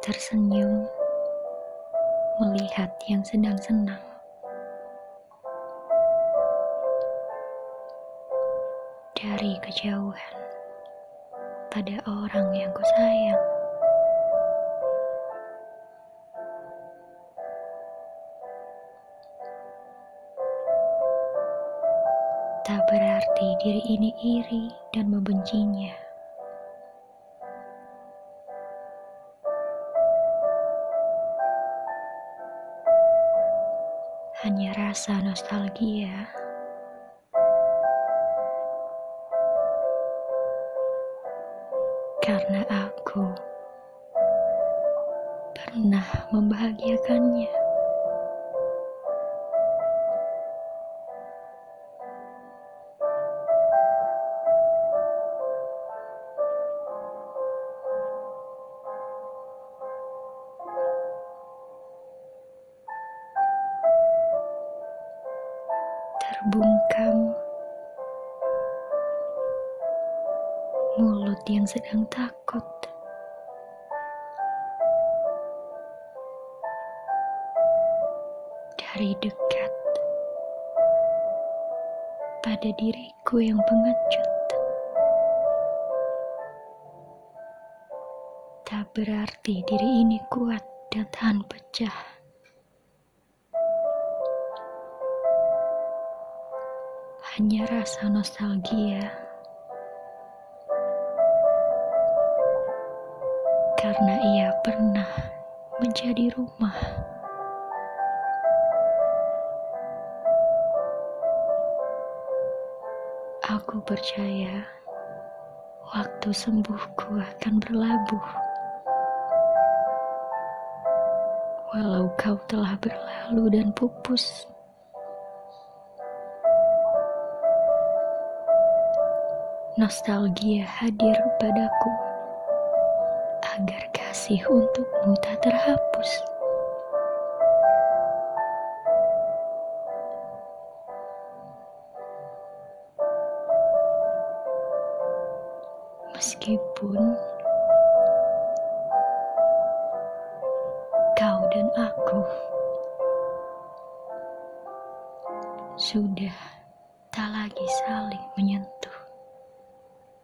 tersenyum melihat yang sedang senang. Dari kejauhan pada orang yang ku sayang, tak berarti diri ini iri dan membencinya. Hanya rasa nostalgia karena aku pernah membahagiakannya. Terbungkam mulut yang sedang takut, dari dekat pada diriku yang pengecut. Tak berarti diri ini kuat dan tahan pecah. Hanya rasa nostalgia karena ia pernah menjadi rumah. Aku percaya waktu sembuhku akan berlabuh, walau kau telah berlalu dan pupus. Nostalgia hadir padaku agar kasih untukmu tak terhapus. Meskipun kau dan aku sudah tak lagi saling menyentuh.